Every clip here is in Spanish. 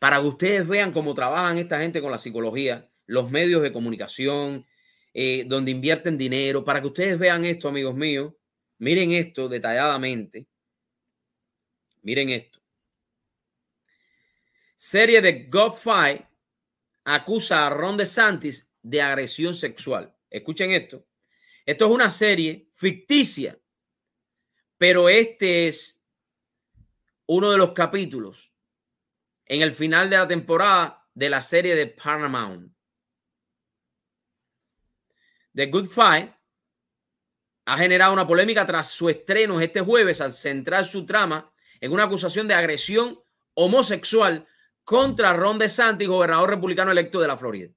para que ustedes vean cómo trabajan esta gente con la psicología, los medios de comunicación, donde invierten dinero, para que ustedes vean esto, amigos míos. Miren esto detalladamente. Miren esto. Serie de Good Fight acusa a Ron DeSantis de agresión sexual. Escuchen esto. Esto es una serie ficticia, pero este es uno de los capítulos en el final de la temporada de la serie de Paramount. The Good Fight ha generado una polémica tras su estreno este jueves al centrar su trama en una acusación de agresión homosexual contra Ron DeSantis, gobernador republicano electo de la Florida.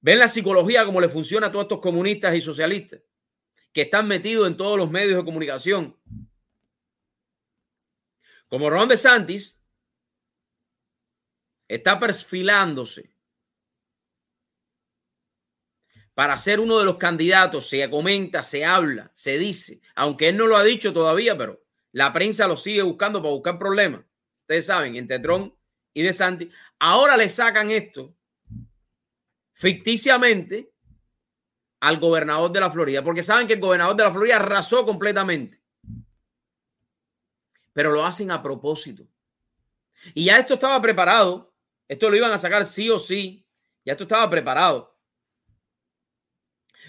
Ven la psicología como le funciona a todos estos comunistas y socialistas que están metidos en todos los medios de comunicación. Como Ron DeSantis está perfilándose para ser uno de los candidatos, se comenta, se habla, se dice, aunque él no lo ha dicho todavía, pero la prensa lo sigue buscando para buscar problemas. Ustedes saben, entre Trump y DeSantis. Ahora le sacan esto ficticiamente al gobernador de la Florida, porque saben que el gobernador de la Florida arrasó completamente. Pero lo hacen a propósito. Y ya esto estaba preparado. Esto lo iban a sacar sí o sí. Ya esto estaba preparado.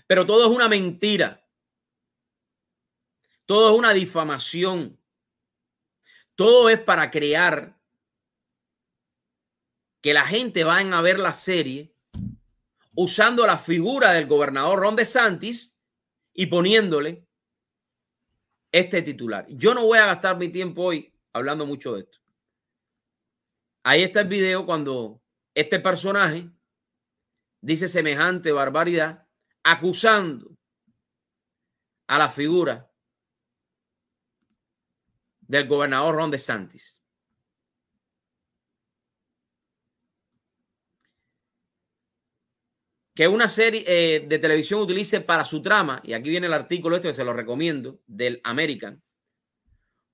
Pero todo es una mentira. Todo es una difamación. Todo es para crear que la gente vayan a ver la serie usando la figura del gobernador Ron DeSantis y poniéndole este titular. Yo no voy a gastar mi tiempo hoy hablando mucho de esto. Ahí está el video cuando este personaje dice semejante barbaridad, acusando a la figura del gobernador Ron DeSantis. Que una serie de televisión utilice para su trama, y aquí viene el artículo este que se lo recomiendo, del American,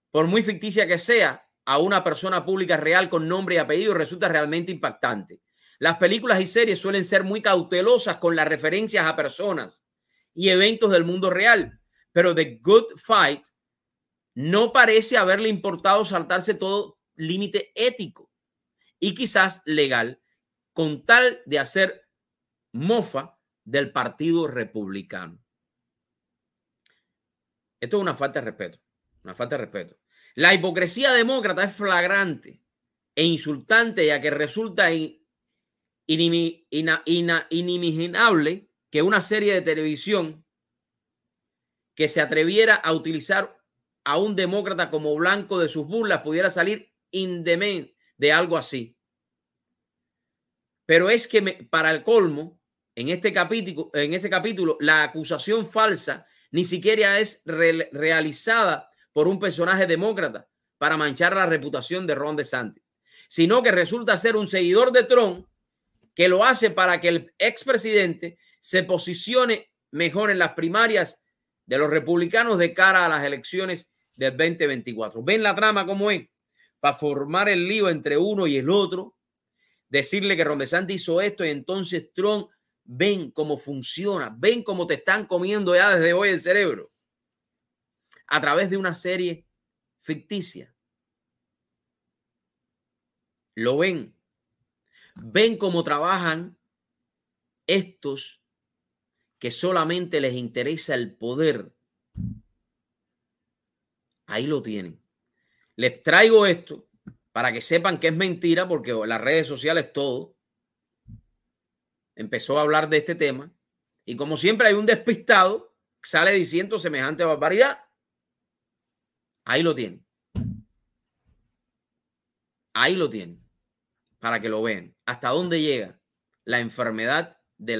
por muy ficticia que sea, a una persona pública real con nombre y apellido resulta realmente impactante. Las películas y series suelen ser muy cautelosas con las referencias a personas y eventos del mundo real, pero The Good Fight no parece haberle importado saltarse todo límite ético y quizás legal con tal de hacer mofa del Partido Republicano. Esto es una falta de respeto, una falta de respeto. La hipocresía demócrata es flagrante e insultante, ya que resulta inimaginable que una serie de televisión que se atreviera a utilizar a un demócrata como blanco de sus burlas pudiera salir indemne de algo así. Pero es que para el colmo, en este capítulo, la acusación falsa ni siquiera es realizada por un personaje demócrata para manchar la reputación de Ron DeSantis, sino que resulta ser un seguidor de Trump que lo hace para que el expresidente se posicione mejor en las primarias de los republicanos de cara a las elecciones del 2024. Ven la trama como es, para formar el lío entre uno y el otro, decirle que Ron DeSantis hizo esto y entonces Trump, ven cómo funciona, ven cómo te están comiendo ya desde hoy el cerebro, a través de una serie ficticia. Lo ven. Ven cómo trabajan estos que solamente les interesa el poder. Ahí lo tienen. Les traigo esto para que sepan que es mentira, porque las redes sociales todo empezó a hablar de este tema. Y como siempre hay un despistado que sale diciendo semejante barbaridad. Ahí lo tienen. Ahí lo tienen. Para que lo vean hasta dónde llega la enfermedad